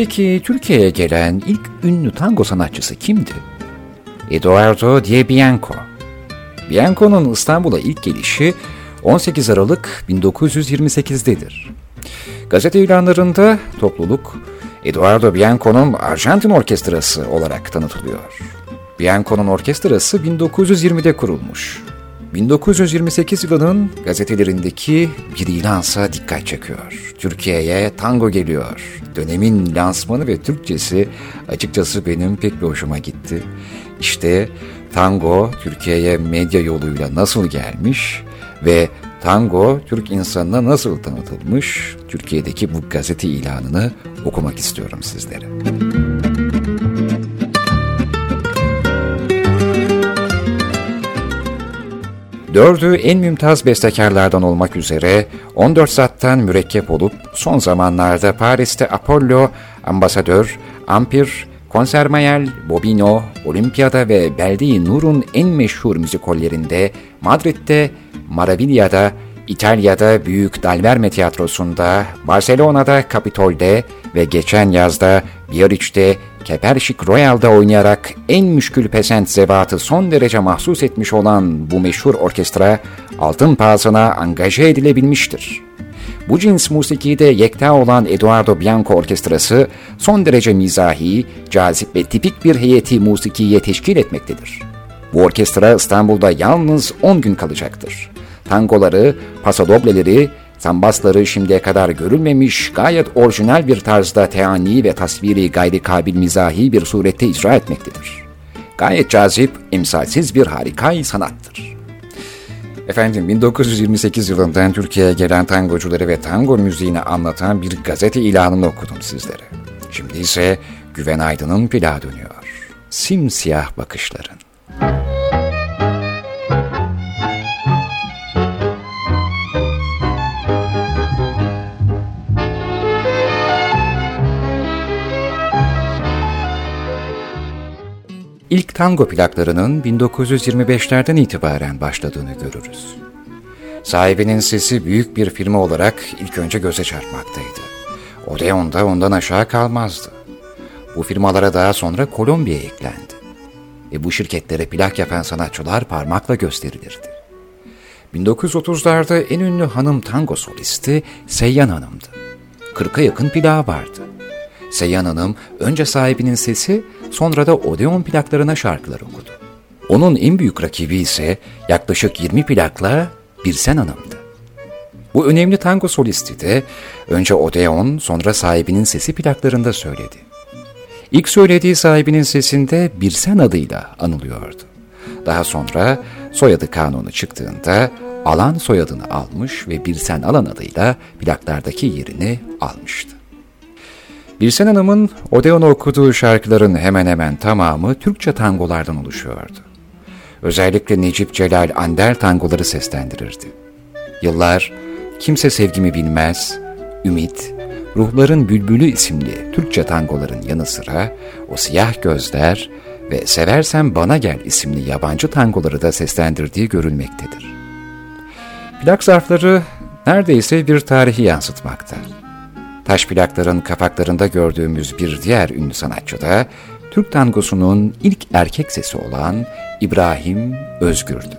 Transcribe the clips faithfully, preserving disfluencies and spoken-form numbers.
Peki Türkiye'ye gelen ilk ünlü tango sanatçısı kimdi? Eduardo de Bianco. Bianco'nun İstanbul'a ilk gelişi on sekiz Aralık bin dokuz yüz yirmi sekiz'dedir. Gazete ilanlarında topluluk Eduardo Bianco'nun Arjantin Orkestrası olarak tanıtılıyor. Bianco'nun orkestrası bin dokuz yüz yirmi'de kurulmuş. bin dokuz yüz yirmi sekiz yılının gazetelerindeki bir ilansa dikkat çekiyor. Türkiye'ye tango geliyor. Dönemin lansmanı ve Türkçesi açıkçası benim pek bir hoşuma gitti. İşte tango Türkiye'ye medya yoluyla nasıl gelmiş ve tango Türk insanına nasıl tanıtılmış, Türkiye'deki bu gazete ilanını okumak istiyorum sizlere. Dördü en mümtaz bestekarlardan olmak üzere on dört zattan mürekkep olup son zamanlarda Paris'te Apollo, Ambasadör, Ampir, Konsermayel, Bobino, Olimpiyada ve Belde-i Nur'un en meşhur müzikollerinde, Madrid'de, Maraviglia'da, İtalya'da Büyük Dalverme Tiyatrosu'nda, Barcelona'da Kapitol'de ve geçen yazda Biarritz'te Keperşik Royal'da oynayarak en müşkül pesent zevatı son derece mahsus etmiş olan bu meşhur orkestra altın pahasına angaje edilebilmiştir. Bu cins musikide yekta olan Eduardo Bianco orkestrası son derece mizahi, cazip ve tipik bir heyeti musikiye teşkil etmektedir. Bu orkestra İstanbul'da yalnız on gün kalacaktır. Tangoları, pasadobleleri, sambasları şimdiye kadar görülmemiş gayet orijinal bir tarzda teani ve tasviri gayri kabil mizahi bir surette icra etmektedir. Gayet cazip, emsalsiz bir harika sanattır. Efendim bin dokuz yüz yirmi sekiz yılından Türkiye'ye gelen tangocuları ve tango müziğini anlatan bir gazete ilanını okudum sizlere. Şimdi ise Güven Aydın'ın plağı dönüyor. Simsiyah bakışların. İlk tango plaklarının bin dokuz yüz yirmi beş'lerden itibaren başladığını görürüz. Sahibinin sesi büyük bir firma olarak ilk önce göze çarpmaktaydı. Odeon'da ondan aşağı kalmazdı. Bu firmalara daha sonra Kolombiya eklendi. Ve bu şirketlere plak yapan sanatçılar parmakla gösterilirdi. bin dokuz yüz otuz'larda en ünlü hanım tango solisti Seyyan Hanım'dı. kırk'a yakın plağı vardı. Seyyan Hanım önce sahibinin sesi, sonra da Odeon plaklarına şarkılar okudu. Onun en büyük rakibi ise yaklaşık yirmi plakla Birsen Hanım'dı. Bu önemli tango solisti de önce Odeon, sonra sahibinin sesi plaklarında söyledi. İlk söylediği sahibinin sesinde Birsen adıyla anılıyordu. Daha sonra soyadı kanunu çıktığında Alan soyadını almış ve Birsen Alan adıyla plaklardaki yerini almıştı. Birsen Hanım'ın Odeon'a okuduğu şarkıların hemen hemen tamamı Türkçe tangolardan oluşuyordu. Özellikle Necip Celal Ander tangoları seslendirirdi. Yıllar, Kimse Sevgimi Bilmez, Ümit, Ruhların Bülbülü isimli Türkçe tangoların yanı sıra O Siyah Gözler ve Seversen Bana Gel isimli yabancı tangoları da seslendirdiği görülmektedir. Plak zarfları neredeyse bir tarihi yansıtmakta. Taş plakların kapaklarında gördüğümüz bir diğer ünlü sanatçı da Türk tangosunun ilk erkek sesi olan İbrahim Özgür'dü.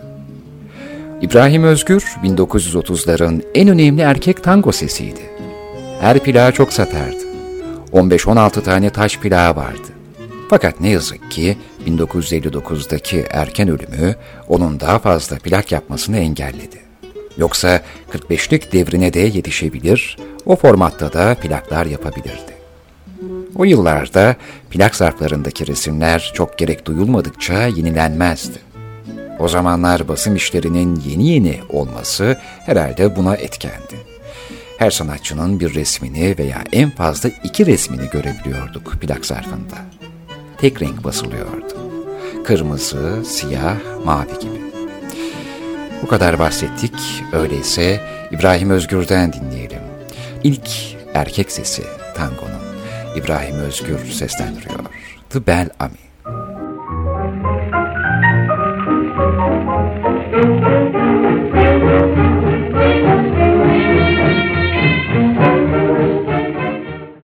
İbrahim Özgür bin dokuz yüz otuz'ların en önemli erkek tango sesiydi. Her plağı çok satardı. on beş on altı tane taş plağı vardı. Fakat ne yazık ki bin dokuz yüz elli dokuz'daki erken ölümü onun daha fazla plak yapmasını engelledi. Yoksa kırk beş'lik devrine de yetişebilir, o formatta da plaklar yapabilirdi. O yıllarda plak zarflarındaki resimler çok gerek duyulmadıkça yenilenmezdi. O zamanlar basım işlerinin yeni yeni olması herhalde buna etkendi. Her sanatçının bir resmini veya en fazla iki resmini görebiliyorduk plak zarfında. Tek renk basılıyordu. Kırmızı, siyah, mavi gibi. Bu kadar bahsettik. Öyleyse İbrahim Özgür'den dinleyelim. İlk erkek sesi tangonun. İbrahim Özgür seslendiriyor. The Bell Ami.